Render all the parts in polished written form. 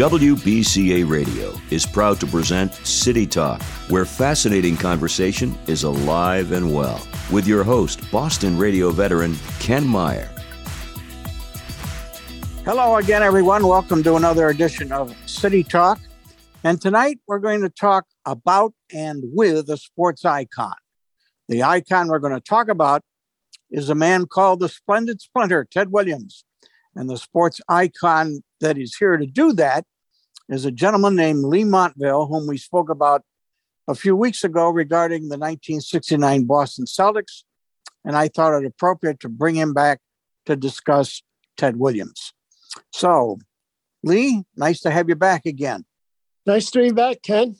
WBCA Radio is proud to present City Talk, where fascinating conversation is alive and well, with your host, Boston radio veteran Ken Meyer. Hello again, everyone. Welcome to another edition of City Talk. And tonight we're going to talk about and with a sports icon. The icon we're going to talk about is a man called the Splendid Splinter, Ted Williams. And the sports icon that is here to do that is a gentleman named Leigh Montville, whom we spoke about a few weeks ago regarding the 1969 Boston Celtics. And I thought it appropriate to bring him back to discuss Ted Williams. So, Leigh, nice to have you back again. Nice to be back, Ken.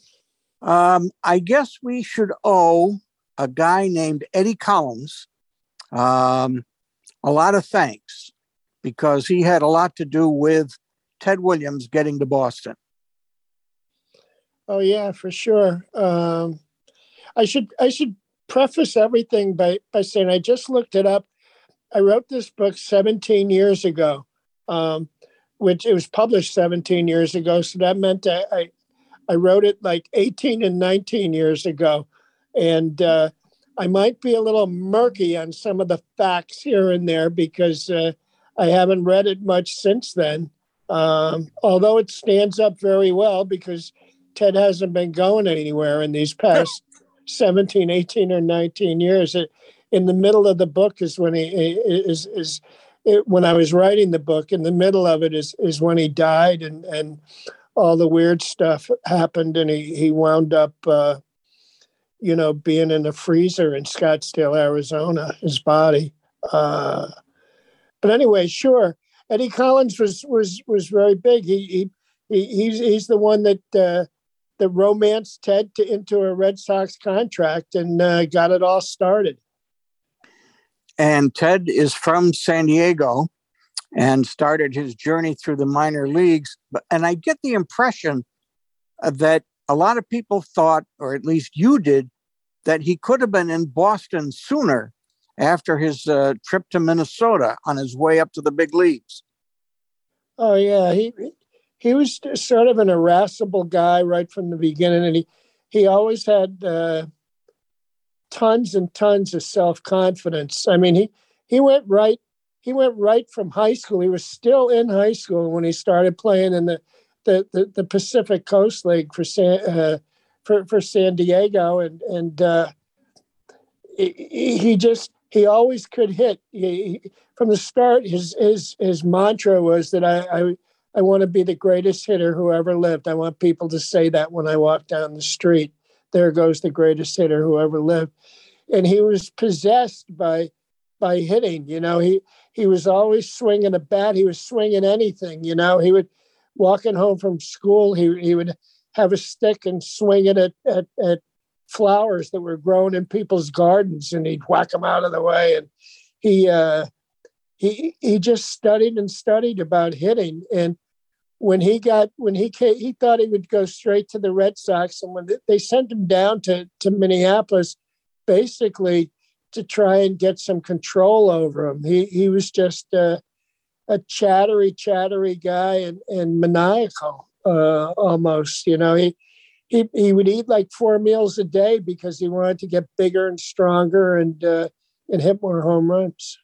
I guess we should owe a guy named Eddie Collins a lot of thanks, because he had a lot to do with Ted Williams getting to Boston. Oh, yeah, for sure. I should preface everything by saying I just looked it up. I wrote this book 17 years ago. Which it was published 17 years ago. So that meant I wrote it like 18 and 19 years ago. And I might be a little murky on some of the facts here and there because I haven't read it much since then. Although it stands up very well because Ted hasn't been going anywhere in these past 17, 18 or 19 years. In the middle of the book is when when I was writing the book, in the middle of it is when he died and all the weird stuff happened, and he wound up, being in a freezer in Scottsdale, Arizona, his body. But anyway, sure, Eddie Collins was very big. He's the one that romanced Ted into a Red Sox contract and got it all started. And Ted is from San Diego and started his journey through the minor leagues. And I get the impression that a lot of people thought, or at least you did, that he could have been in Boston sooner after his trip to Minnesota on his way up to the big leagues. Oh, yeah. He was sort of an irascible guy right from the beginning. And he always had... tons and tons of self-confidence. I mean, he went right from high school. He was still in high school when he started playing in the Pacific Coast League for San Diego, and he always could hit. From the start, his mantra was that I want to be the greatest hitter who ever lived. I want people to say that when I walk down the street. There goes the greatest hitter who ever lived. And he was possessed by hitting. He was always swinging a bat. He was swinging anything. He would, walking home from school, he would have a stick and swing it at flowers that were grown in people's gardens, and he'd whack them out of the way. And he just studied about hitting. And When he came, he thought he would go straight to the Red Sox, and when they sent him down to Minneapolis, basically to try and get some control over him. He was just a chattery guy and maniacal almost. He would eat like 4 meals a day because he wanted to get bigger and stronger and hit more home runs.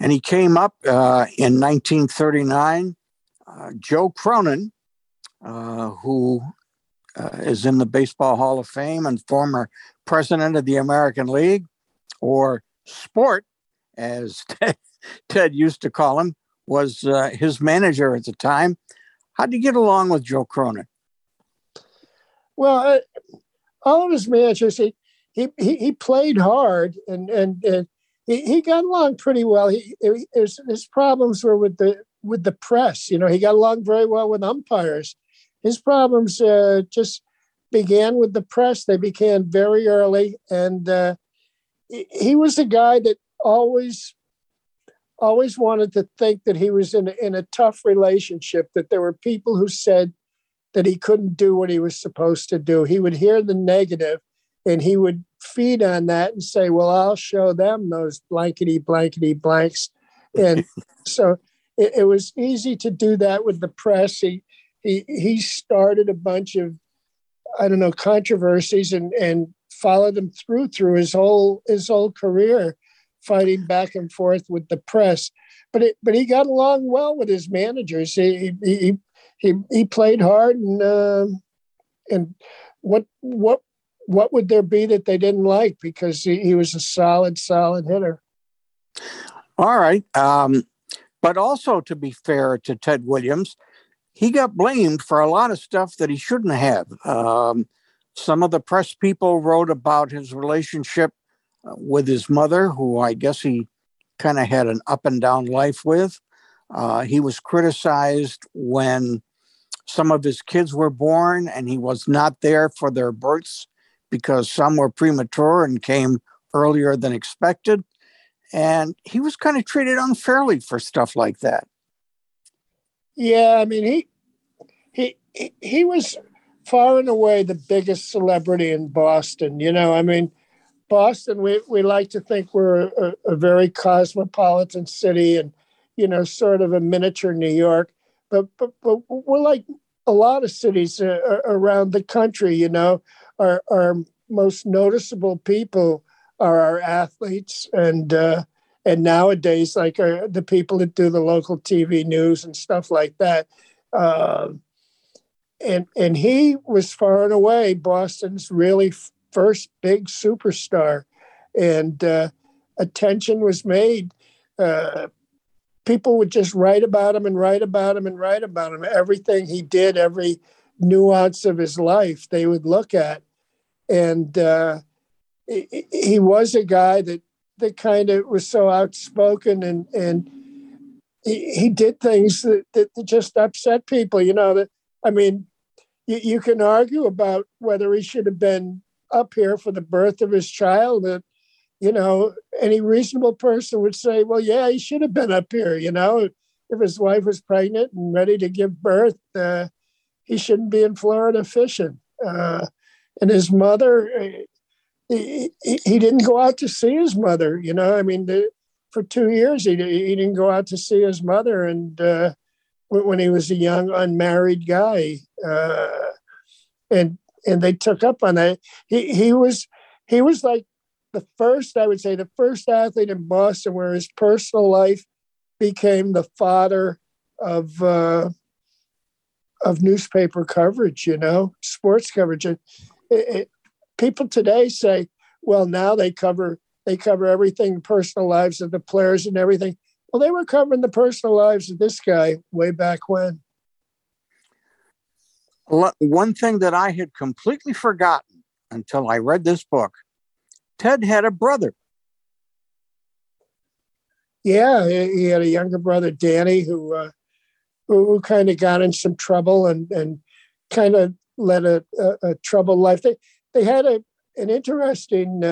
And he came up in 1939. Joe Cronin, who is in the Baseball Hall of Fame and former president of the American League, or Sport, as Ted used to call him, was his manager at the time. How'd you get along with Joe Cronin? Well, all of his managers, he played hard and he got along pretty well. His problems were with the press. He got along very well with umpires. His problems just began with the press. They began very early. And he was a guy that always wanted to think that he was in a tough relationship, that there were people who said that he couldn't do what he was supposed to do. He would hear the negative and he would feed on that and say, well, I'll show them those blankety blanks. And so it was easy to do that with the press. He He started a bunch of, I don't know, controversies and followed them through his whole career, fighting back and forth with the press. But he got along well with his managers. He played hard, and what would there be that they didn't like? Because he was a solid hitter. All right. But also, to be fair to Ted Williams, he got blamed for a lot of stuff that he shouldn't have. Some of the press people wrote about his relationship with his mother, who I guess he kind of had an up and down life with. He was criticized when some of his kids were born and he was not there for their births because some were premature and came earlier than expected. And he was kind of treated unfairly for stuff like that. Yeah, I mean, he was far and away the biggest celebrity in Boston. You know, I mean, Boston, we like to think we're a very cosmopolitan city and, you know, sort of a miniature New York. But we're like a lot of cities around the country, you know. Our most noticeable people are our athletes and nowadays, like the people that do the local TV news and stuff like that. And he was far and away Boston's really first big superstar. And attention was made. People would just write about him. Everything he did, every nuance of his life, they would look at. And he was a guy that kind of was so outspoken and he did things that just upset people. You know, that, I mean, you can argue about whether he should have been up here for the birth of his child. You know, any reasonable person would say, well, yeah, he should have been up here. You know, if his wife was pregnant and ready to give birth, he shouldn't be in Florida fishing. And his mother, he didn't go out to see his mother, you know. I mean, for 2 years, he didn't go out to see his mother. And when he was a young, unmarried guy, and they took up on that. He was like the first, I would say, the first athlete in Boston where his personal life became the fodder of newspaper coverage, you know, sports coverage. People today say, well, now they cover everything, personal lives of the players and everything. Well, they were covering the personal lives of this guy way back when. One thing that I had completely forgotten until I read this book, Ted had a brother. Yeah, he had a younger brother, Danny, who kind of got in some trouble and kind of led a troubled life. They had an interesting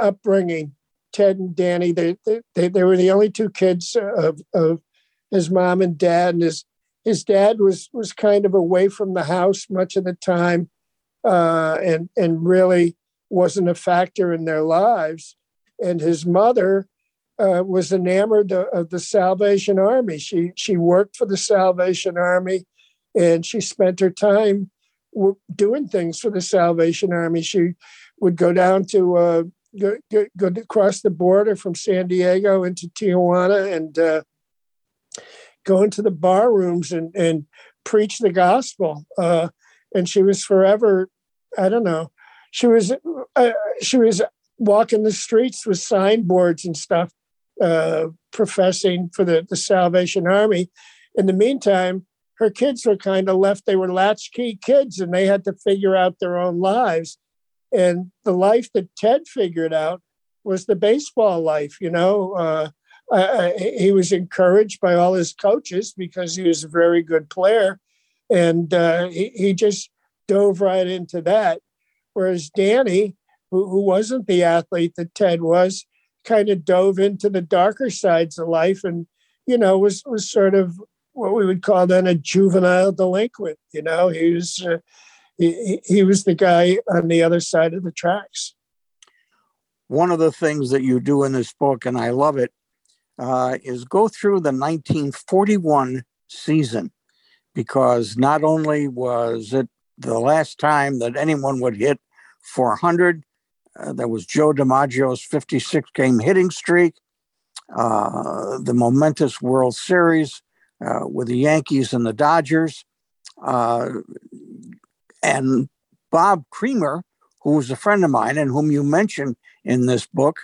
upbringing. Ted and Danny, they were the only two kids of his mom and dad, and his dad was kind of away from the house much of the time, and really wasn't a factor in their lives. And his mother was enamored of the Salvation Army. She worked for the Salvation Army, and she spent her time doing things for the Salvation Army. She would go down to go across the border from San Diego into Tijuana and go into the bar rooms and preach the gospel. And she was forever, I don't know, she was walking the streets with signboards and stuff, professing for the Salvation Army. In the meantime, her kids were kind of left. They were latchkey kids, and they had to figure out their own lives. And the life that Ted figured out was the baseball life. You know, he was encouraged by all his coaches because he was a very good player, and he just dove right into that. Whereas Danny, who wasn't the athlete that Ted was, kind of dove into the darker sides of life, and you know, was sort of what we would call then a juvenile delinquent. You know, he was the guy on the other side of the tracks. One of the things that you do in this book, and I love it, is go through the 1941 season. because not only was it the last time that anyone would hit 400, there was Joe DiMaggio's 56-game hitting streak, the momentous World Series with the Yankees and the Dodgers, and Bob Creamer, who was a friend of mine and whom you mentioned in this book,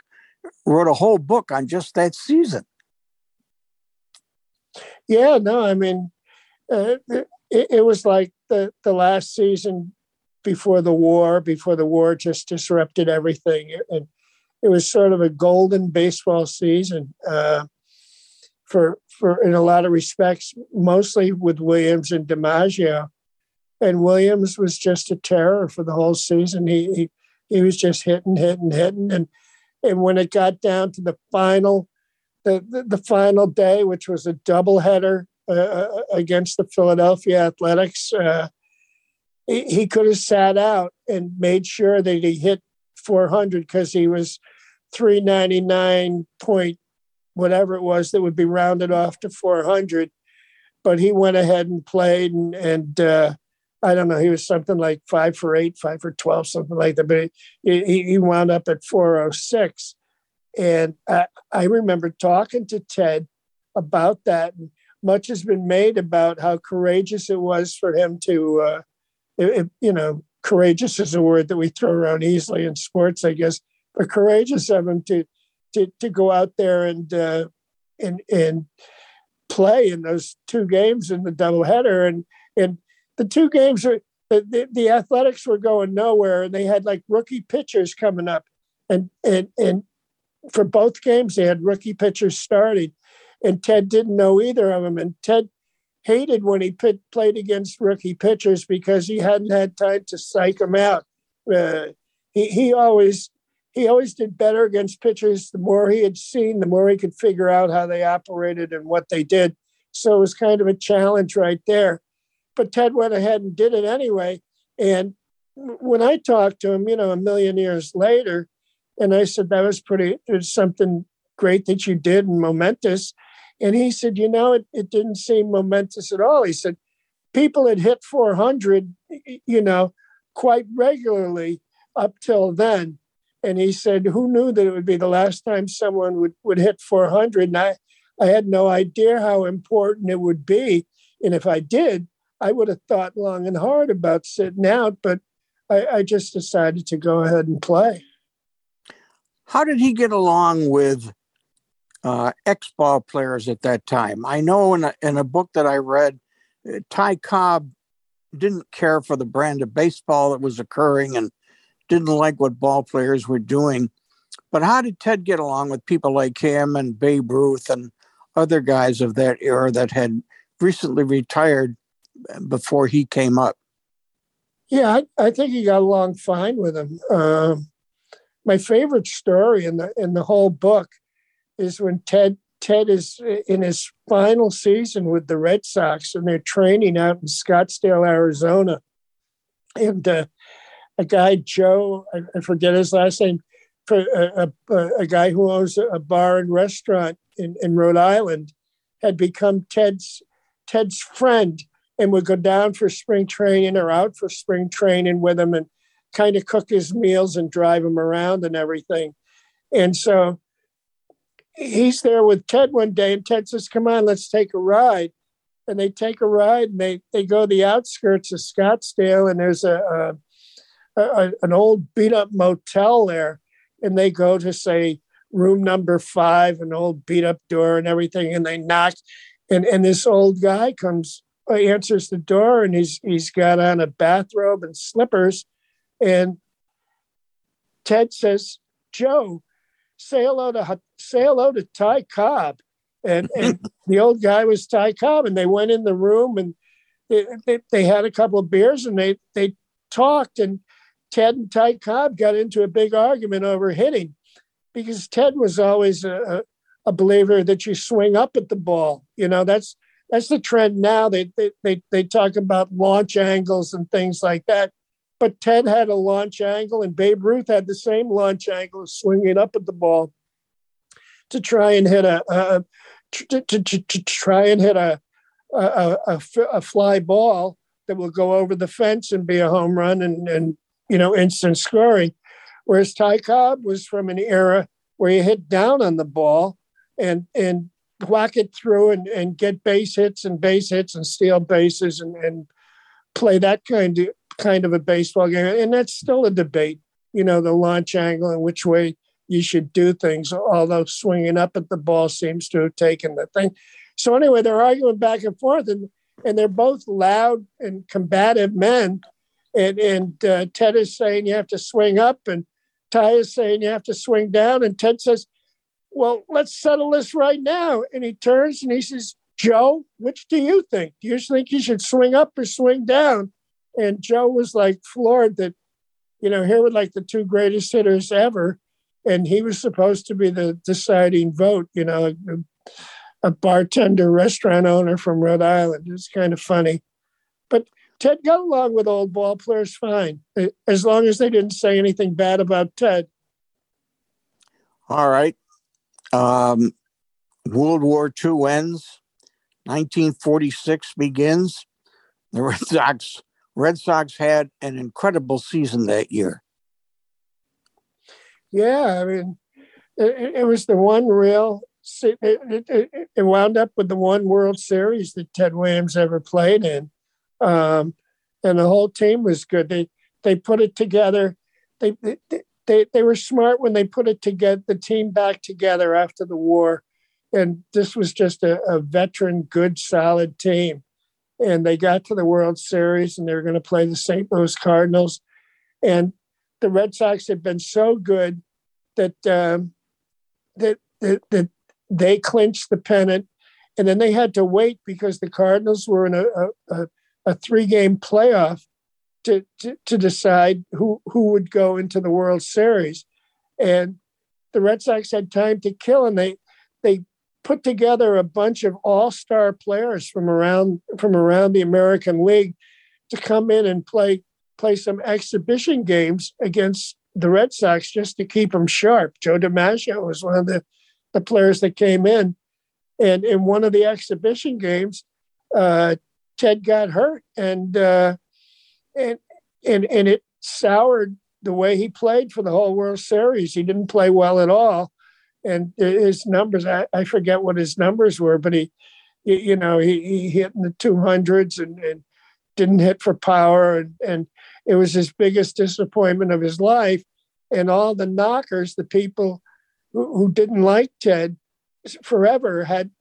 wrote a whole book on just that season. Yeah, no, I mean, it was like the last season before the war just disrupted everything. And it was sort of a golden baseball season for in a lot of respects, mostly with Williams and DiMaggio. And Williams was just a terror for the whole season. He was just hitting. And when it got down to the final, the final day, which was a doubleheader against the Philadelphia Athletics, he could have sat out and made sure that he hit 400 because he was 399 point, whatever it was that would be rounded off to 400. But he went ahead and played, and I don't know, he was something like 5 for 8, 5 for 12, something like that. But he wound up at 406. And I remember talking to Ted about that. And much has been made about how courageous it was for him to, courageous is a word that we throw around easily in sports, I guess, but courageous of him to go out there and play in those two games in the doubleheader. And the two games, the Athletics were going nowhere, and they had like rookie pitchers coming up. And for both games, they had rookie pitchers starting. And Ted didn't know either of them. And Ted hated when he played against rookie pitchers because he hadn't had time to psych them out. He always did better against pitchers. The more he had seen, the more he could figure out how they operated and what they did. So it was kind of a challenge right there. But Ted went ahead and did it anyway. And when I talked to him, a million years later, and I said, that was something great that you did and momentous. And he said, it didn't seem momentous at all. He said, people had hit 400, quite regularly up till then. And he said, who knew that it would be the last time someone would hit 400? And I had no idea how important it would be. And if I did, I would have thought long and hard about sitting out, but I just decided to go ahead and play. How did he get along with ex-ball players at that time? I know in a book that I read, Ty Cobb didn't care for the brand of baseball that was occurring and didn't like what ball players were doing. But how did Ted get along with people like him and Babe Ruth and other guys of that era that had recently retired before he came up? Yeah, I think he got along fine with him. My favorite story in the whole book is when Ted is in his final season with the Red Sox, and they're training out in Scottsdale, Arizona. And a guy, Joe, I forget his last name, a guy who owns a bar and restaurant in Rhode Island, had become Ted's friend and would go down for spring training or out for spring training with him and kind of cook his meals and drive him around and everything. And so he's there with Ted one day, and Ted says, come on, let's take a ride. And they take a ride, and they go to the outskirts of Scottsdale, and there's an old beat-up motel there. And they go to, say, room number 5, an old beat-up door and everything, and they knock. And this old guy answers the door, and he's got on a bathrobe and slippers. And Ted says, Joe, say hello to Ty Cobb. And the old guy was Ty Cobb. And they went in the room, and they had a couple of beers, and they talked. And Ted and Ty Cobb got into a big argument over hitting, because Ted was always a believer that you swing up at the ball. That's the trend now. They talk about launch angles and things like that. But Ted had a launch angle, and Babe Ruth had the same launch angle of swinging up at the ball to try and hit a a fly ball that will go over the fence and be a home run and you know, instant scoring. Whereas Ty Cobb was from an era where you hit down on the ball and whack it through and get base hits and steal bases and play that kind of a baseball game. And that's still a debate, you know, the launch angle and which way you should do things, although swinging up at the ball seems to have taken the thing. So anyway, they're arguing back and forth, and they're both loud and combative men. And Ted is saying you have to swing up, and Ty is saying you have to swing down. And Ted says, well, let's settle this right now. And he turns and he says, Joe, which do you think? Do you think you should swing up or swing down? And Joe was like floored that, you know, here were like the two greatest hitters ever. And he was supposed to be the deciding vote, you know, a bartender, restaurant owner from Rhode Island. It's kind of funny. But Ted got along with old ball players fine, as long as they didn't say anything bad about Ted. All right. World War II ends. 1946 begins. The Red Sox had an incredible season that year. Yeah, I mean, it was the one real. It wound up with the one World Series that Ted Williams ever played in, and the whole team was good. They put it together. They were smart when they put it together, the team back together after the war, and this was just a veteran, good, solid team. And they got to the World Series, and they were going to play the St. Louis Cardinals. And the Red Sox had been so good that that they clinched the pennant. And then they had to wait because the Cardinals were in a three-game playoff to decide who would go into the World Series. And the Red Sox had time to kill, and they put together a bunch of all-star players from around the American League to come in and play some exhibition games against the Red Sox just to keep them sharp. Joe Camacho was one of the players that came in. And in one of the exhibition games, Ted got hurt and it soured the way he played for the whole World Series. He didn't play well at all. And his numbers, I forget what his numbers were, but he hit in the 200s and didn't hit for power. And it was his biggest disappointment of his life. And all the knockers, the people who didn't like Ted forever had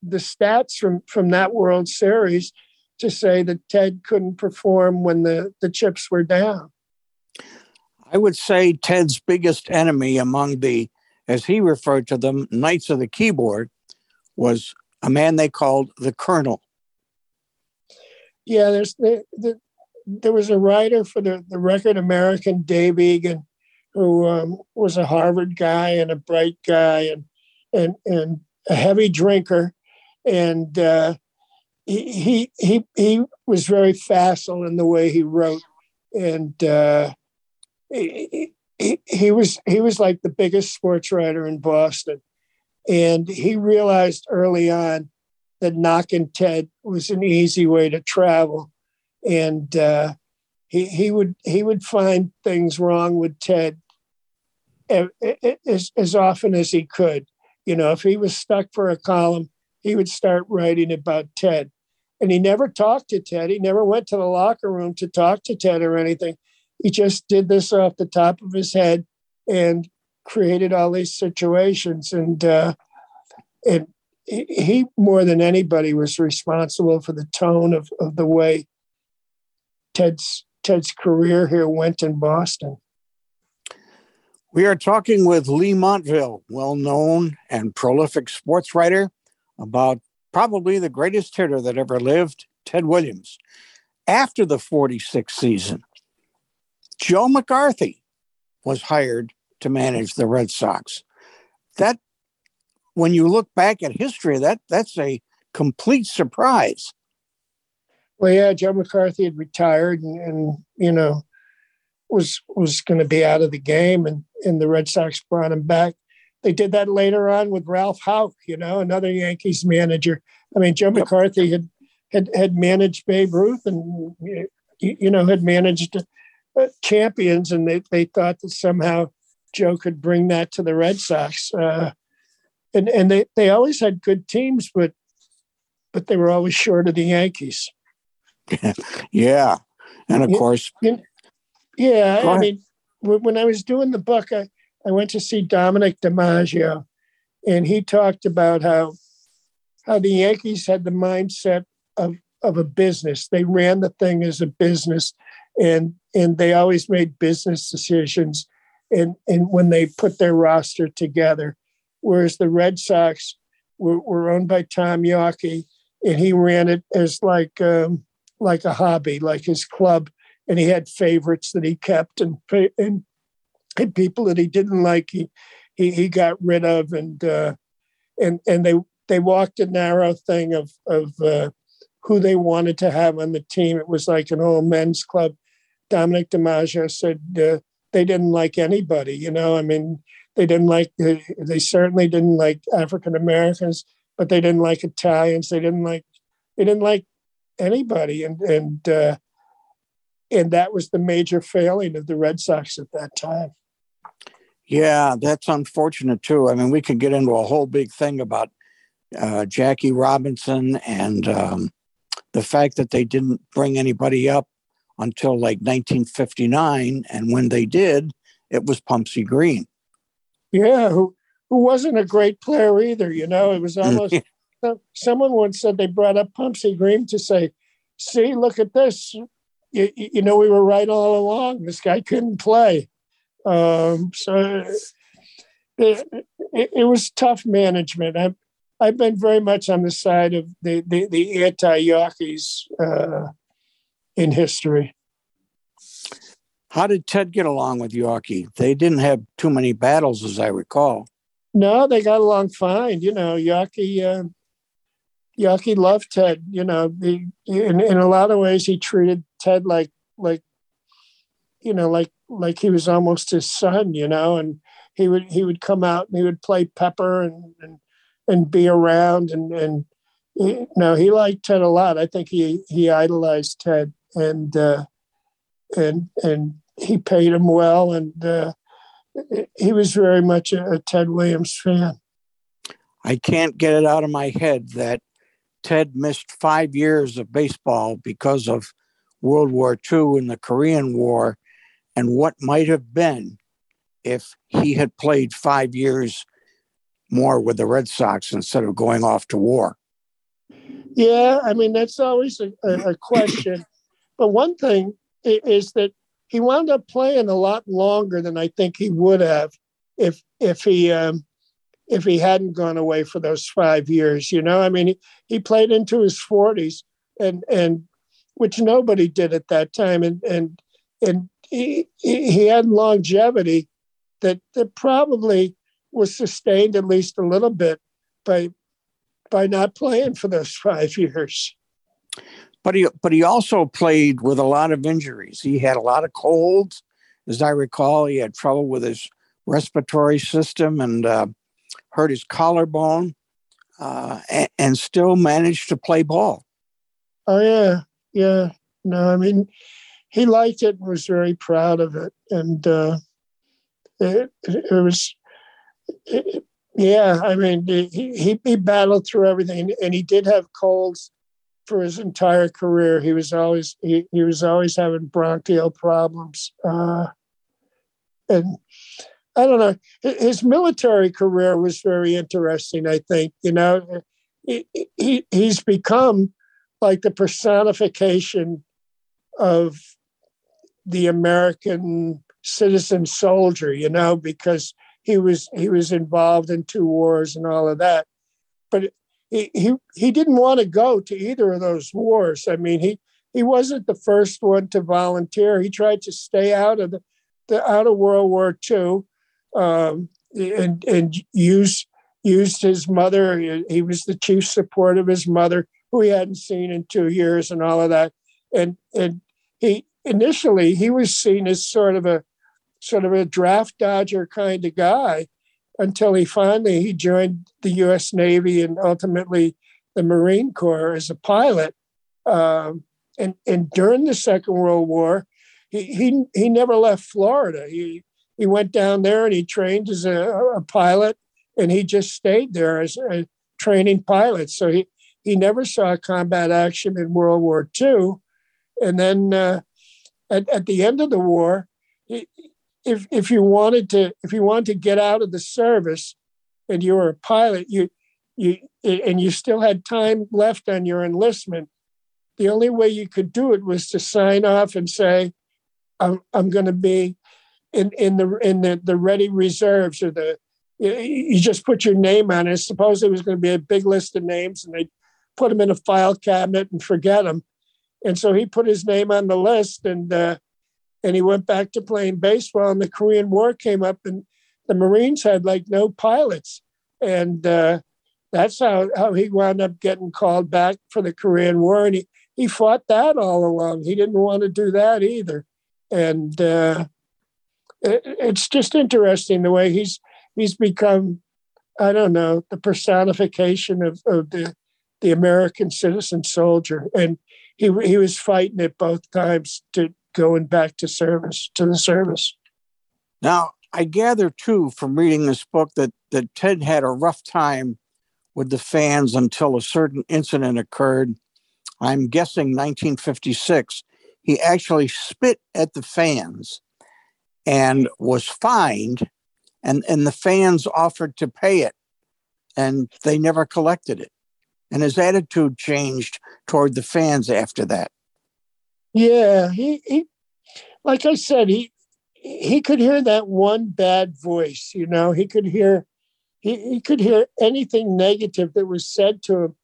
the stats from that World Series to say that Ted couldn't perform when the chips were down. I would say Ted's biggest enemy among the, as he referred to them, Knights of the Keyboard, was a man they called the Colonel. Yeah, there was a writer for the Record American, Dave Egan, who was a Harvard guy and a bright guy and a heavy drinker, and he was very facile in the way he wrote, and he was like the biggest sports writer in Boston. And he realized early on that knocking Ted was an easy way to travel. And he would find things wrong with Ted as often as he could. You know, if he was stuck for a column, he would start writing about Ted. And he never talked to Ted. He never went to the locker room to talk to Ted or anything. He just did this off the top of his head and created all these situations. And he, more than anybody, was responsible for the tone of the way Ted's career here went in Boston. We are talking with Leigh Montville, well-known and prolific sports writer, about probably the greatest hitter that ever lived, Ted Williams. After the 46 season, Joe McCarthy was hired to manage the Red Sox. That, when you look back at history, that's a complete surprise. Well, yeah, Joe McCarthy had retired and you know, was going to be out of the game, and the Red Sox brought him back. They did that later on with Ralph Houck, you know, another Yankees manager. I mean, Joe McCarthy had had managed Babe Ruth and, you know, had managed champions, and they thought that somehow Joe could bring that to the Red Sox. And they always had good teams, but they were always short of the Yankees. Yeah. And of course. Yeah. I mean, when I was doing the book, I went to see Dominic DiMaggio, and he talked about how the Yankees had the mindset of a business. They ran the thing as a business, and they always made business decisions. And when they put their roster together, whereas the Red Sox were owned by Tom Yawkey, and he ran it as like a hobby, like his club. And he had favorites that he kept and people that he didn't like, he got rid of. And they walked a narrow thing of who they wanted to have on the team. It was like an old men's club. Dominic DiMaggio said they didn't like anybody, you know. I mean, they certainly didn't like African-Americans, but they didn't like Italians. They didn't like anybody. And that was the major failing of the Red Sox at that time. Yeah, that's unfortunate, too. I mean, we could get into a whole big thing about Jackie Robinson and the fact that they didn't bring anybody up until like 1959. And when they did, it was Pumpsie Green. Yeah, who wasn't a great player either. You know, it was almost someone once said they brought up Pumpsie Green to say, see, look at this. You know, we were right all along. This guy couldn't play. So it was tough management. I've been very much on the side of the anti-Yawkeys in history. How did Ted get along with Yawkey? They didn't have too many battles, as I recall. No, they got along fine. You know, Yawkey loved Ted, you know, in a lot of ways he treated Ted like he was almost his son, you know, and he would come out and he would play pepper and be around he liked Ted a lot. I think he idolized Ted and he paid him well. And he was very much a Ted Williams fan. I can't get it out of my head that Ted missed 5 years of baseball because of World War II and the Korean War, and what might have been if he had played 5 years more with the Red Sox instead of going off to war. Yeah, I mean, that's always a question. But one thing is that he wound up playing a lot longer than I think he would have if he hadn't gone away for those 5 years, you know. I mean, he played into his 40s, and which nobody did at that time, and he had longevity that probably was sustained at least a little bit by not playing for those 5 years. But he also played with a lot of injuries. He had a lot of colds, as I recall. He had trouble with his respiratory system and hurt his collarbone, and still managed to play ball. Oh, yeah. Yeah. No, I mean, he liked it and was very proud of it. And he battled through everything. And he did have colds for his entire career. He was always having bronchial problems. And I don't know. His military career was very interesting, I think. You know, he's become like the personification of the American citizen soldier, you know, because he was involved in two wars and all of that. But he didn't want to go to either of those wars. I mean, he wasn't the first one to volunteer. He tried to stay out of World War II. And used his mother. He was the chief support of his mother, who he hadn't seen in 2 years, and all of that. And he was seen as sort of a draft dodger kind of guy, until he finally joined the U.S. Navy and ultimately the Marine Corps as a pilot. And during the Second World War, he never left Florida. He went down there and he trained as a pilot, and he just stayed there as a training pilot. So he never saw combat action in World War II. And then at the end of the war, if you wanted to get out of the service, and you were a pilot, you still had time left on your enlistment, the only way you could do it was to sign off and say, I'm going to be in the ready reserves, or you just put your name on it. Suppose it was going to be a big list of names, and they put them in a file cabinet and forget them. And so he put his name on the list, and he went back to playing baseball. And the Korean War came up, and the Marines had like no pilots, and that's how he wound up getting called back for the Korean War. And he fought that all along. He didn't want to do that either. And it's just interesting the way he's become, I don't know, the personification of the American citizen soldier. And he was fighting it both times to going back to service, to the service. Now, I gather, too, from reading this book that Ted had a rough time with the fans until a certain incident occurred. I'm guessing 1956. He actually spit at the fans and was fined, and the fans offered to pay it, and they never collected it. And his attitude changed toward the fans after that. Yeah, he like I said, he could hear that one bad voice, you know. He could hear anything negative that was said to him.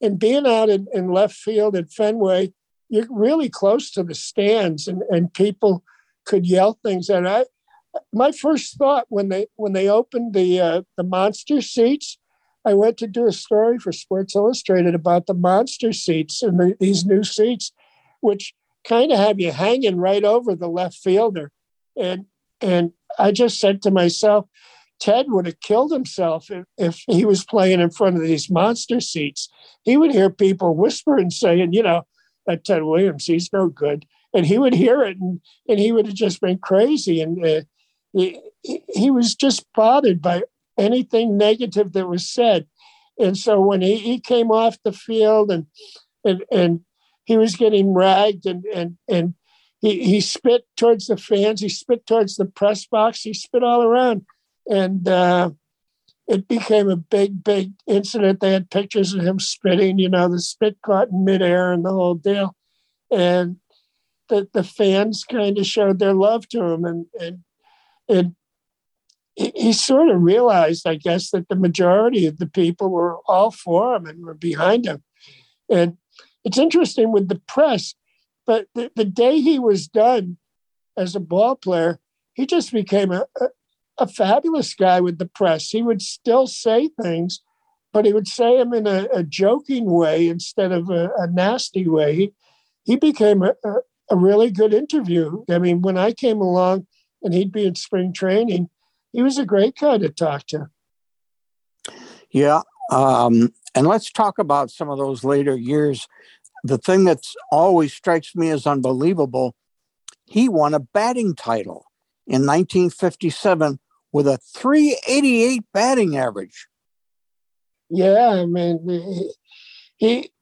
And being out in left field at Fenway, you're really close to the stands, and people could yell things. And my first thought when they opened the monster seats, I went to do a story for Sports Illustrated about the monster seats and these new seats, which kind of have you hanging right over the left fielder. And I just said to myself, Ted would have killed himself if he was playing in front of these monster seats. He would hear people whispering, saying, you know, that Ted Williams, he's no good. And he would hear it, and he would have just been crazy. And he was just bothered by anything negative that was said. And so when he came off the field and he was getting ragged and he spit towards the fans, he spit towards the press box, he spit all around. And it became a big, big incident. They had pictures of him spitting, you know, the spit caught in midair and the whole deal. And the fans kind of showed their love to him. And he sort of realized, I guess, that the majority of the people were all for him and were behind him. And it's interesting with the press, but the day he was done as a ball player, he just became a fabulous guy with the press. He would still say things, but he would say them in a joking way instead of a nasty way. He became a really good interview. I mean, when I came along and he'd be in spring training, he was a great guy to talk to. Yeah. And let's talk about some of those later years. The thing that's always strikes me as unbelievable, he won a batting title in 1957 with a .388 batting average. Yeah, I mean, he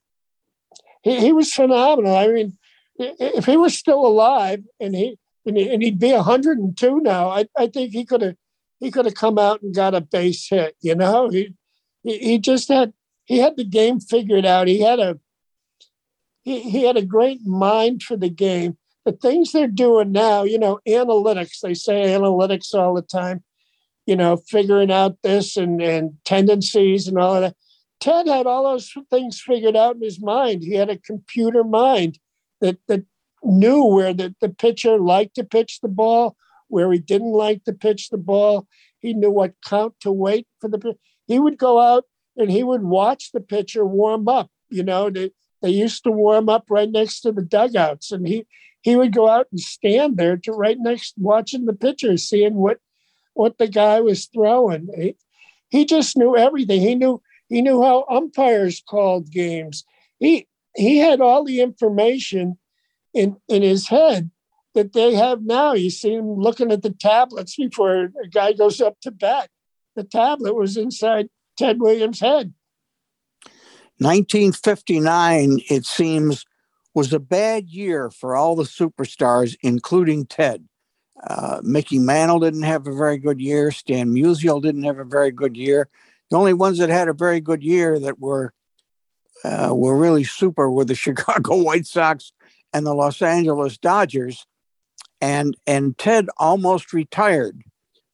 was phenomenal. I mean, if he was still alive and he'd be 102 now, I think he could have come out and got a base hit. You know, he had the game figured out. He had a great mind for the game. The things they're doing now, you know, analytics, they say analytics all the time, you know, figuring out this and tendencies and all of that. Ted had all those things figured out in his mind. He had a computer mind that knew where the pitcher liked to pitch the ball, where he didn't like to pitch the ball. He knew what count to wait for the pitcher. He would go out and he would watch the pitcher warm up. You know, they used to warm up right next to the dugouts, and he would go out and stand there to right next, watching the pitcher, seeing what the guy was throwing. He just knew everything. He knew how umpires called games. He he had all the information in his head that they have now. You see him looking at the tablets before a guy goes up to bat. The tablet was inside Ted Williams' head. 1959, it seems, was a bad year for all the superstars, including Ted. Mickey Mantle didn't have a very good year. Stan Musial didn't have a very good year. The only ones that had a very good year that were really super were the Chicago White Sox and the Los Angeles Dodgers. And Ted almost retired,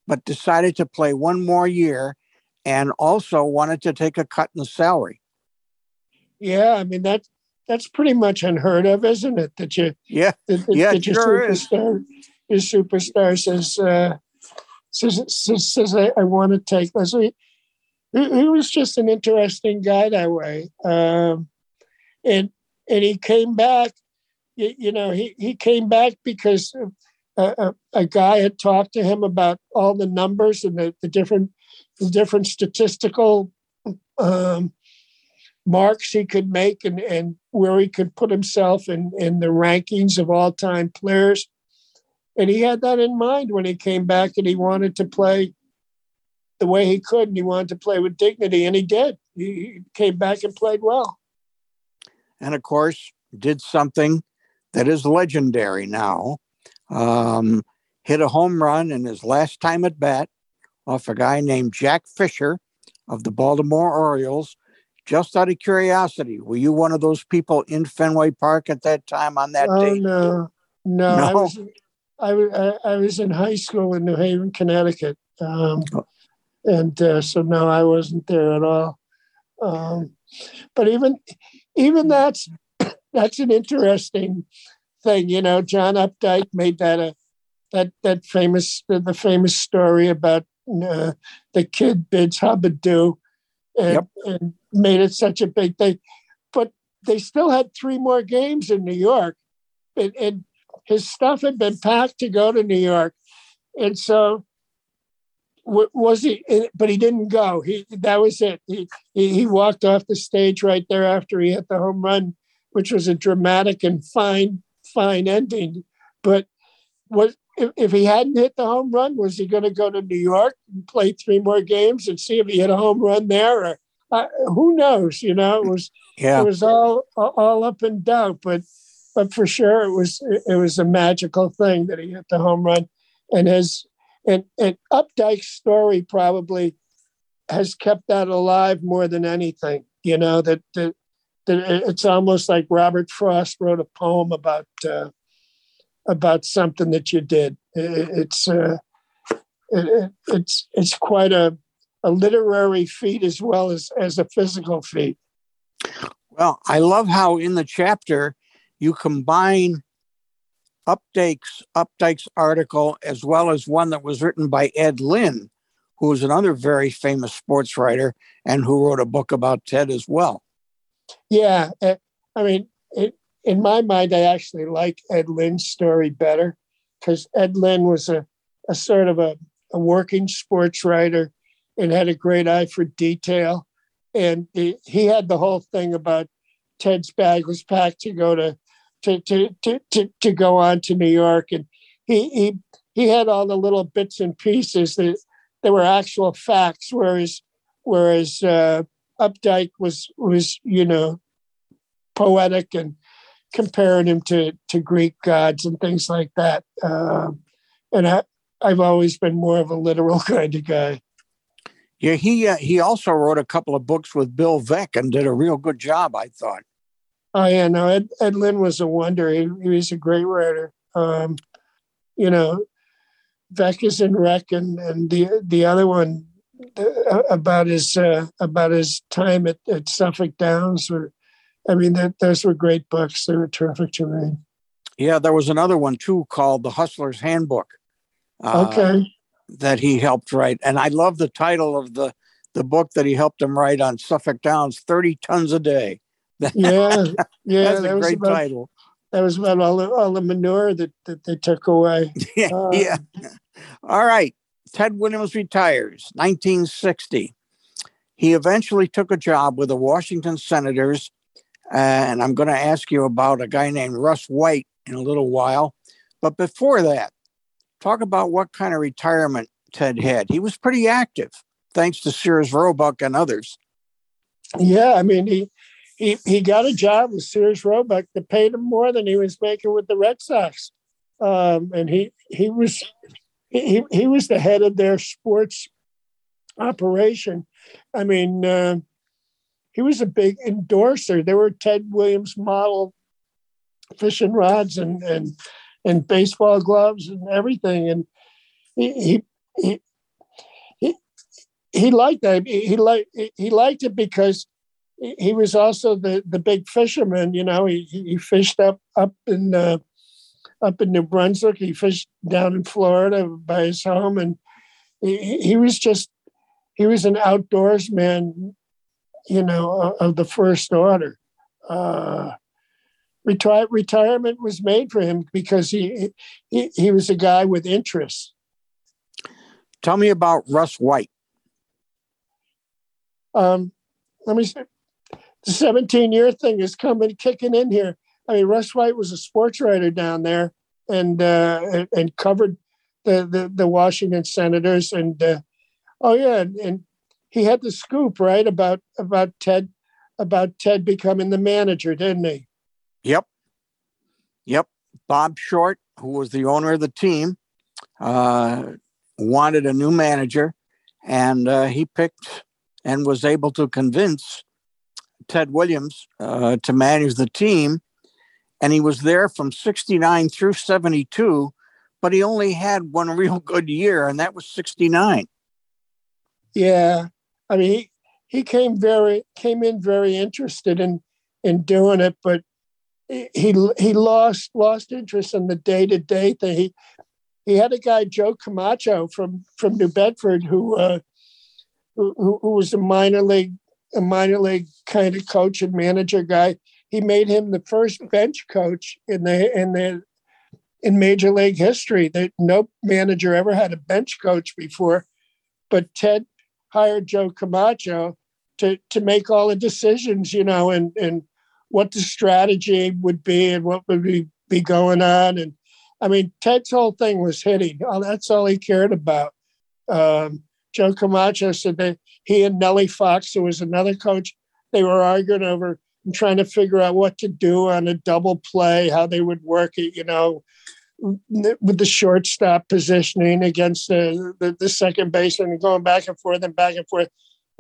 but decided to play one more year and also wanted to take a cut in the salary. Yeah, I mean, that's pretty much unheard of, isn't it? That you, yeah, that your sure superstar is. Your superstar says I want to take this. He was just an interesting guy that way, and he came back. You know, he came back because a guy had talked to him about all the numbers and the different statistical marks he could make and where he could put himself in the rankings of all-time players. And he had that in mind when he came back, and he wanted to play the way he could, and he wanted to play with dignity, and he did. He came back and played well. And, of course, did something that is legendary now. Hit a home run in his last time at bat off a guy named Jack Fisher of the Baltimore Orioles. Just out of curiosity, were you one of those people in Fenway Park at that time on that day? No. I was in high school in New Haven, Connecticut, so no, I wasn't there at all. But even that's an interesting thing, you know. John Updike made that famous story about the kid bids hubba-doo. And made it such a big thing. But they still had three more games in New York. And his stuff had been packed to go to New York. And so but he didn't go. That was it. He walked off the stage right there after he hit the home run, which was a dramatic and fine ending. But if he hadn't hit the home run, was he going to go to New York and play three more games and see if he hit a home run there? Or who knows? You know, it was all up in doubt. But for sure, it was a magical thing that he hit the home run, and Updike's story probably has kept that alive more than anything. You know, that it's almost like Robert Frost wrote a poem about something that you did. It's quite a literary feat as well as a physical feat. Well, I love how in the chapter you combine Updike's article as well as one that was written by Ed Linn, who is another very famous sports writer and who wrote a book about Ted as well. Yeah, I mean, in my mind, I actually like Ed Linn's story better because Ed Linn was a sort of a working sports writer and had a great eye for detail. And he had the whole thing about Ted's bag was packed to go to go on to New York. And he had all the little bits and pieces that were actual facts, whereas Updike was, you know, poetic and comparing him to Greek gods and things like that. And I've always been more of a literal kind of guy. Yeah, he also wrote a couple of books with Bill Veeck and did a real good job, I thought. Oh, yeah, no, Ed Linn was a wonder. He was a great writer. You know, Veeck is in Wreck, and the other one about his time at Suffolk Downs were, I mean, those were great books. They were terrific to read. Yeah, there was another one, too, called The Hustler's Handbook that he helped write. And I love the title of the book that he helped him write on Suffolk Downs, 30 Tons a Day. Yeah. That's a great title. That was about all the manure that they took away. Yeah. All right. Ted Williams retires, 1960. He eventually took a job with the Washington Senators And I'm going to ask you about a guy named Russ White in a little while. But before that, talk about what kind of retirement Ted had. He was pretty active, thanks to Sears Roebuck and others. Yeah, I mean, he got a job with Sears Roebuck that paid him more than he was making with the Red Sox. And he was the head of their sports operation. I mean, he was a big endorser. There were Ted Williams model fishing rods and baseball gloves and everything. And he liked that. He liked it because he was also the big fisherman. You know, he fished up in New Brunswick. He fished down in Florida by his home, and he was an outdoors man, you know, of the first order. Retirement was made for him because he was a guy with interests. Tell me about Russ White. Let me see. The 17-year thing is kicking in here. I mean, Russ White was a sports writer down there and covered the Washington Senators. And, and he had the scoop, right, about Ted becoming the manager, didn't he? Yep. Bob Short, who was the owner of the team, wanted a new manager, and he picked and was able to convince Ted Williams to manage the team. And he was there from 69 through 72, but he only had one real good year, and that was 69. Yeah. I mean, he came in very interested in doing it, but he lost interest in the day-to-day thing. He had a guy, Joe Camacho from New Bedford, who was a minor league kind of coach and manager guy. He made him the first bench coach in Major League history. That no manager ever had a bench coach before, but Ted hired Joe Camacho to make all the decisions, you know, and what the strategy would be and what would be going on. And I mean, Ted's whole thing was hitting. That's all he cared about. Joe Camacho said that he and Nellie Fox, who was another coach, they were arguing over and trying to figure out what to do on a double play, how they would work it, you know, with the shortstop positioning against the second baseman and going back and forth and back and forth.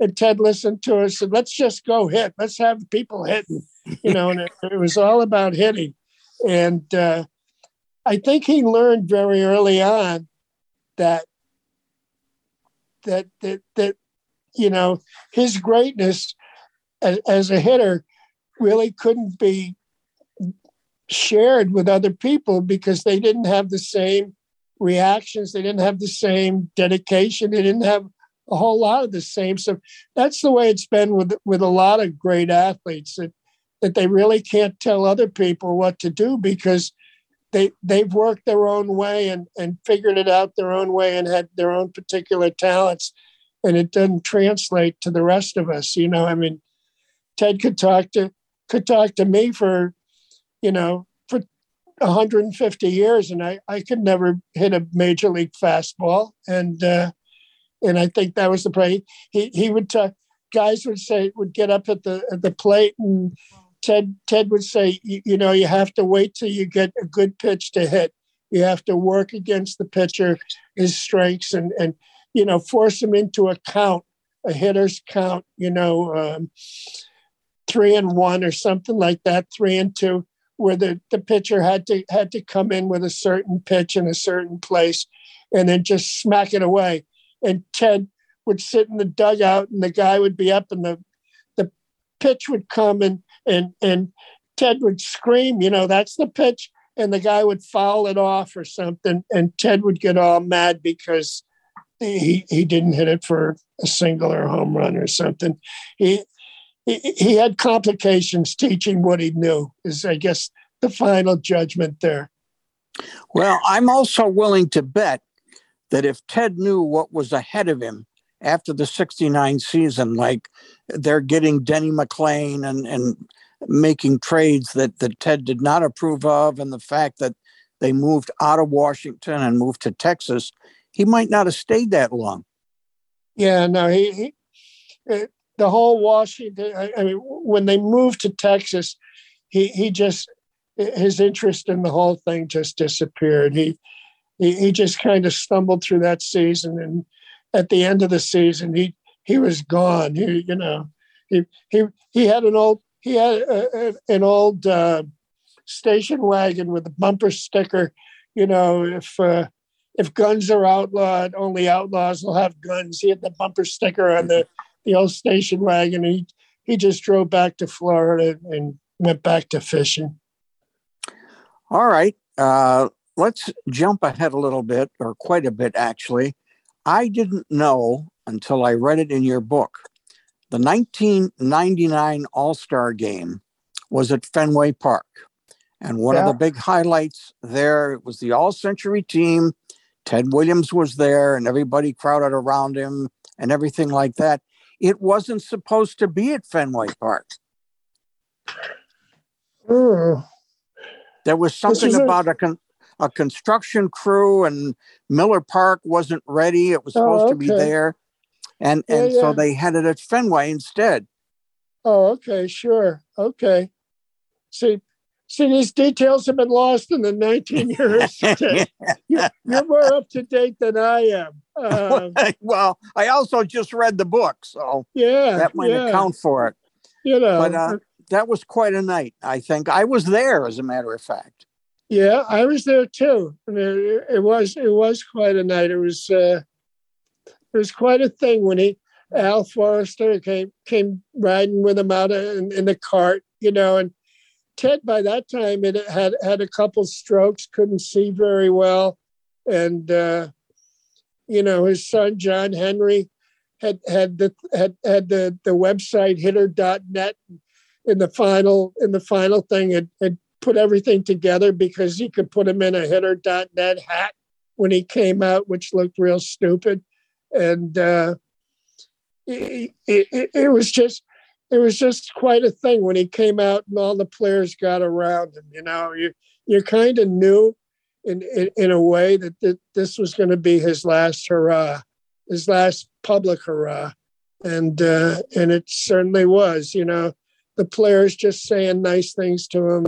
And Ted listened to us and said, let's just go hit. Let's have people hitting, you know, and it was all about hitting. And I think he learned very early on that you know, his greatness as a hitter really couldn't be shared with other people because they didn't have the same reactions. They didn't have the same dedication. They didn't have a whole lot of the same. So that's the way it's been with a lot of great athletes that they really can't tell other people what to do because they've worked their own way and figured it out their own way and had their own particular talents, and it doesn't translate to the rest of us. You know, I mean, Ted could talk to me for, you know, for 150 years, and I could never hit a major league fastball. And I think that was the play. He would talk, guys would get up at the plate, and Ted would say, you know, you have to wait till you get a good pitch to hit. You have to work against the pitcher, his strengths, and you know, force him into a count, a hitter's count, you know, 3-1 or something like that, 3-2, where the pitcher had to come in with a certain pitch in a certain place and then just smack it away. And Ted would sit in the dugout, and the guy would be up, and the pitch would come, and Ted would scream, you know, that's the pitch. And the guy would foul it off or something. And Ted would get all mad because he didn't hit it for a single or a home run or something. He had complications teaching what he knew is, I guess, the final judgment there. Well, I'm also willing to bet that if Ted knew what was ahead of him after the 69 season, like they're getting Denny McClain and making trades that Ted did not approve of, and the fact that they moved out of Washington and moved to Texas, he might not have stayed that long. Yeah, no, the whole Washington, I mean, when they moved to Texas, he just, his interest in the whole thing just disappeared. He just kind of stumbled through that season, and at the end of the season, he was gone. He had an old station wagon with a bumper sticker, if guns are outlawed, only outlaws will have guns. He had the bumper sticker on the old station wagon. He just drove back to Florida and went back to fishing. All right. Let's jump ahead a little bit, or quite a bit, actually. I didn't know until I read it in your book. The 1999 All-Star Game was at Fenway Park. And one of the big highlights there was the all-century team. Ted Williams was there, and everybody crowded around him and everything like that. It wasn't supposed to be at Fenway Park. There was something about a construction crew, and Miller Park wasn't ready. It was supposed to be there. And so they had it at Fenway instead. Oh, okay, sure. Okay. See, these details have been lost in the 19 years. You're more up to date than I am. Well, I also just read the book, so that might account for it. But that was quite a night, I think. I was there, as a matter of fact. Yeah, I was there too. I mean, it was quite a night. It was quite a thing when Al Forrester came riding with him out in the cart, and Ted, by that time, it had a couple strokes, couldn't see very well. And, his son, John Henry, had the website hitter.net in the final thing. It put everything together because he could put him in a hitter.net hat when he came out, which looked real stupid. And it was just quite a thing when he came out and all the players got around him. You kind of knew in a way that this was going to be his last hurrah, his last public hurrah. And it certainly was, the players just saying nice things to him.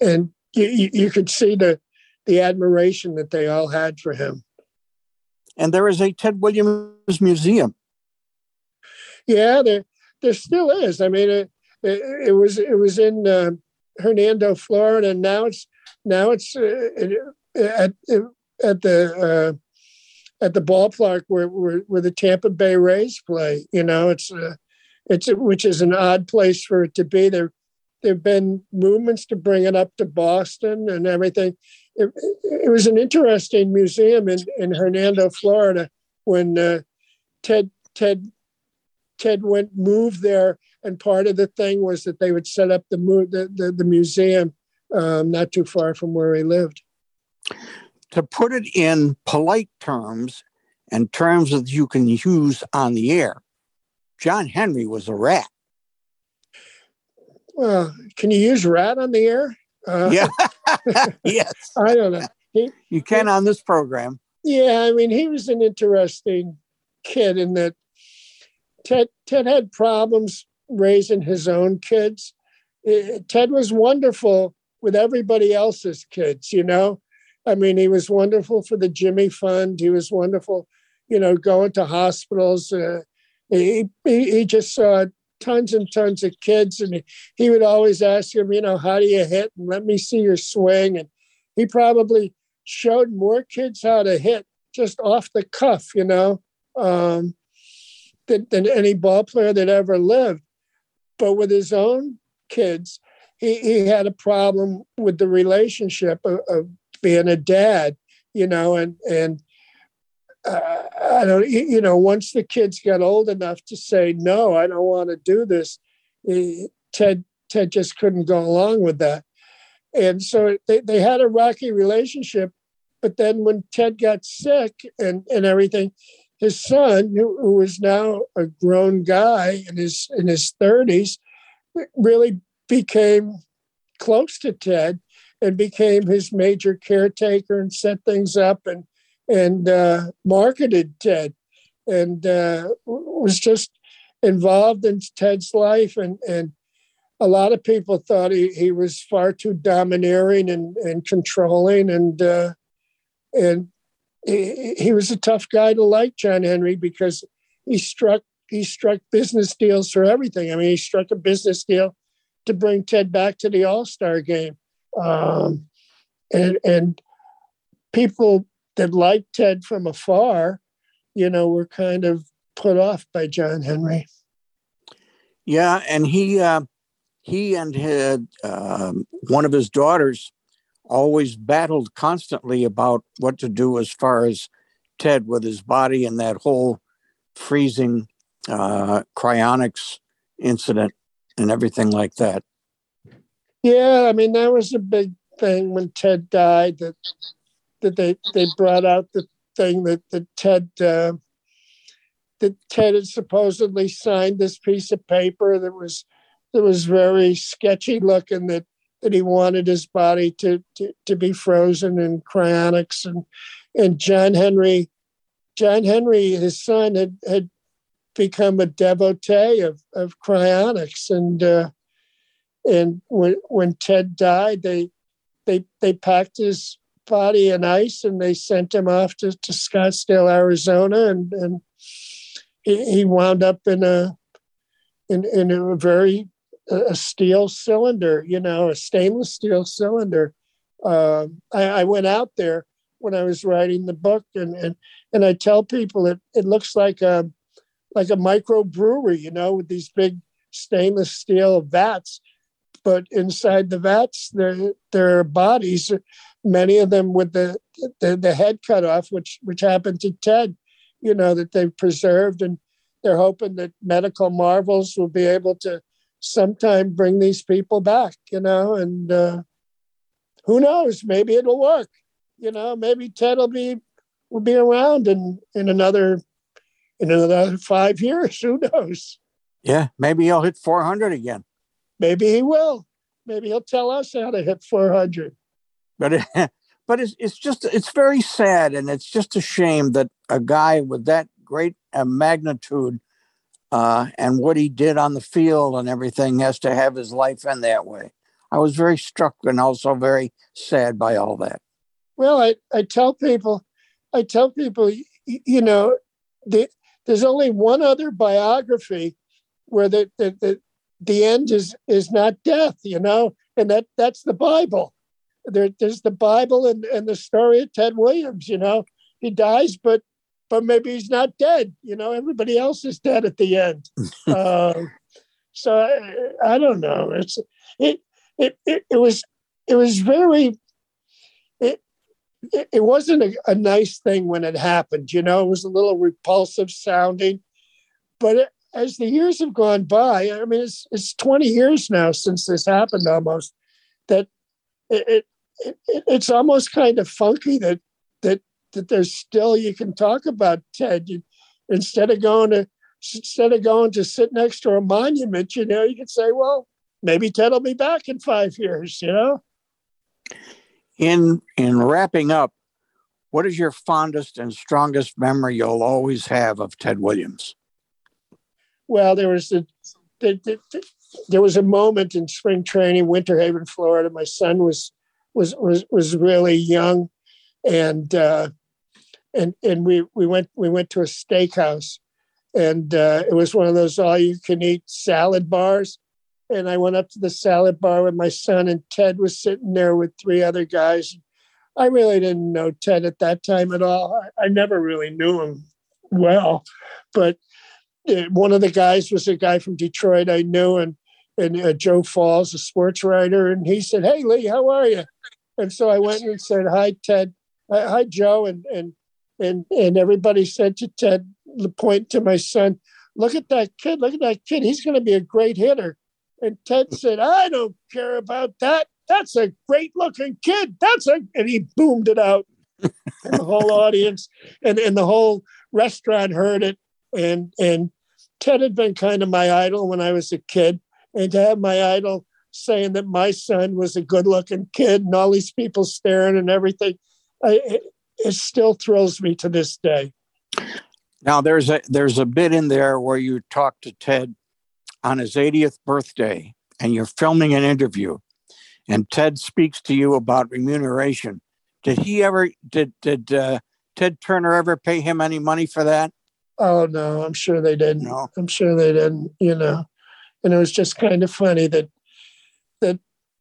And you could see the admiration that they all had for him. And there is a Ted Williams museum. Yeah, there still is. I mean, it was in Hernando, Florida. And now it's at the ballpark where the Tampa Bay Rays play. Which is an odd place for it to be. There've been movements to bring it up to Boston and everything. It was an interesting museum in Hernando, Florida, when Ted moved there, and part of the thing was that they would set up the museum not too far from where he lived. To put it in polite terms and terms that you can use on the air, John Henry was a rat. Well, can you use rat on the air? Yes. I don't know. You can on this program. Yeah, I mean, he was an interesting kid in that Ted had problems raising his own kids. Ted was wonderful with everybody else's kids, I mean, he was wonderful for the Jimmy Fund. He was wonderful, going to hospitals. He just saw tons and tons of kids, and he would always ask him, how do you hit? And let me see your swing. And he probably showed more kids how to hit just off the cuff, than any ball player that ever lived. But with his own kids, he had a problem with the relationship of being a dad, I don't, once the kids got old enough to say, no, I don't want to do this, Ted just couldn't go along with that. And so they had a rocky relationship. But then when Ted got sick and everything, his son, who was now a grown guy in his 30s, really became close to Ted and became his major caretaker and set things up and marketed Ted and was just involved in Ted's life. And a lot of people thought he was far too domineering and controlling. And he was a tough guy to like, John Henry, because he struck business deals for everything. I mean, he struck a business deal to bring Ted back to the All-Star game. And people that liked Ted from afar, you know, were kind of put off by John Henry. Yeah. And he and his, one of his daughters always battled constantly about what to do as far as Ted with his body and that whole freezing cryonics incident and everything like that. Yeah, I mean, that was a big thing when Ted died, that they brought out the thing that Ted had supposedly signed this piece of paper that was very sketchy looking, that he wanted his body to be frozen in cryonics, and John Henry, his son, had become a devotee of cryonics, and when Ted died, they packed his body in ice and they sent him off to Scottsdale, Arizona, and he wound up in a very steel cylinder, you know, a stainless steel cylinder. I went out there when I was writing the book, and I tell people it looks like a microbrewery, you know, with these big stainless steel vats. But inside the vats, there are bodies, many of them with the head cut off, which happened to Ted, you know, that they've preserved. And they're hoping that medical marvels will be able to sometime bring these people back, you know, and who knows, maybe it'll work. You know, maybe Ted will be around in another 5 years. Who knows? Yeah, maybe he'll hit 400 again. Maybe he will. Maybe he'll tell us how to hit 400. But it's very sad, and it's just a shame that a guy with that great magnitude and what he did on the field and everything has to have his life in that way. I was very struck and also very sad by all that. Well, I tell people, you know, there's only one other biography where the end is not death, you know, and that's the Bible. There's the Bible and the story of Ted Williams, you know. He dies, but maybe he's not dead. You know, everybody else is dead at the end. So I don't know. It wasn't a nice thing when it happened, you know. It was a little repulsive sounding, but as the years have gone by, I mean, it's 20 years now since this happened almost, that it's almost kind of funky that there's still, you can talk about Ted. Instead of going to sit next to a monument, you know, you can say, well, maybe Ted will be back in 5 years, you know? In wrapping up, what is your fondest and strongest memory you'll always have of Ted Williams? Well, there was a moment in spring training, Winter Haven, Florida. My son was really young, and we went to a steakhouse, and it was one of those all-you-can-eat salad bars. And I went up to the salad bar with my son, and Ted was sitting there with three other guys. I really didn't know Ted at that time at all. I never really knew him well, but one of the guys was a guy from Detroit I knew, and Joe Falls, a sports writer. And he said, "Hey, Lee, how are you?" And so I went and said, "Hi, Ted. Hi, Joe." And everybody said to Ted, point to my son, look at that kid. He's going to be a great hitter. And Ted said, "I don't care about that. That's a great-looking kid. And he boomed it out. And the whole audience and the whole restaurant heard it. And Ted had been kind of my idol when I was a kid. and to have my idol saying that my son was a good-looking kid and all these people staring and everything, it still thrills me to this day. Now, there's a bit in there where you talk to Ted on his 80th birthday, and you're filming an interview, and Ted speaks to you about remuneration. Did Ted Turner ever pay him any money for that? Oh, no, I'm sure they didn't. No. I'm sure they didn't, you know. And it was just kind of funny that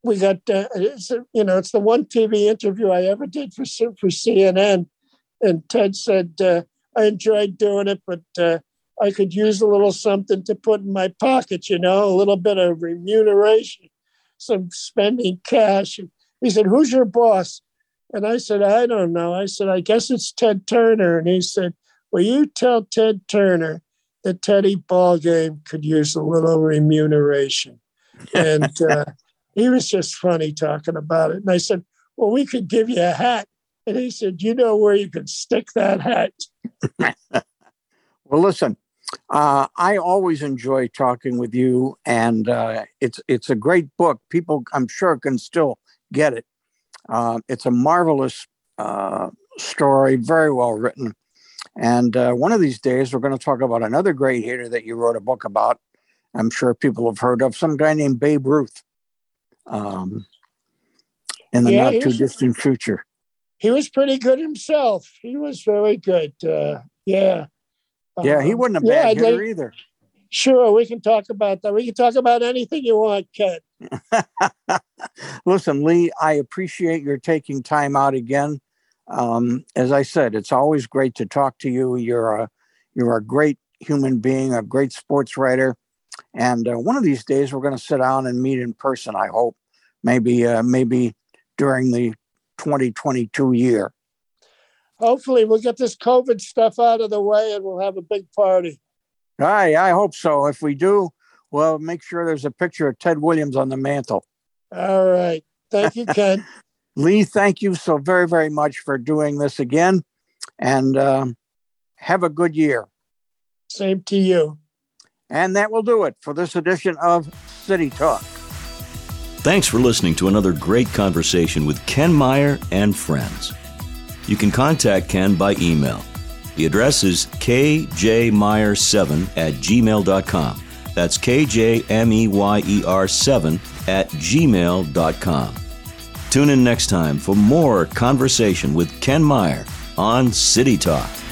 we got, you know, it's the one TV interview I ever did for CNN. And Ted said, I enjoyed doing it, but I could use a little something to put in my pocket, you know, a little bit of remuneration, some spending cash. And he said, who's your boss? And I said, I don't know. I said, I guess it's Ted Turner. And he said, well, you tell Ted Turner that Teddy Ballgame could use a little remuneration. And he was just funny talking about it. And I said, well, we could give you a hat. And he said, you know where you could stick that hat. Well, listen, I always enjoy talking with you. And it's a great book. People, I'm sure, can still get it. It's a marvelous story, very well written. And one of these days, we're going to talk about another great hitter that you wrote a book about. I'm sure people have heard of some guy named Babe Ruth in the not too distant future. He was pretty good himself. He was very good. Yeah, he wasn't a bad hitter either. Sure, we can talk about that. We can talk about anything you want, Ken. Listen, Leigh, I appreciate your taking time out again. As I said, it's always great to talk to you. You're a great human being, a great sports writer. And one of these days, we're going to sit down and meet in person, I hope, maybe during the 2022 year. Hopefully, we'll get this COVID stuff out of the way and we'll have a big party. I hope so. If we do, well, make sure there's a picture of Ted Williams on the mantle. All right. Thank you, Ken. Leigh, thank you so very, very much for doing this again. And have a good year. Same to you. And that will do it for this edition of City Talk. Thanks for listening to another great conversation with Ken Meyer and friends. You can contact Ken by email. The address is kjmeyer7@gmail.com. That's kjmeyer7@gmail.com. Tune in next time for more conversation with Ken Meyer on City Talk.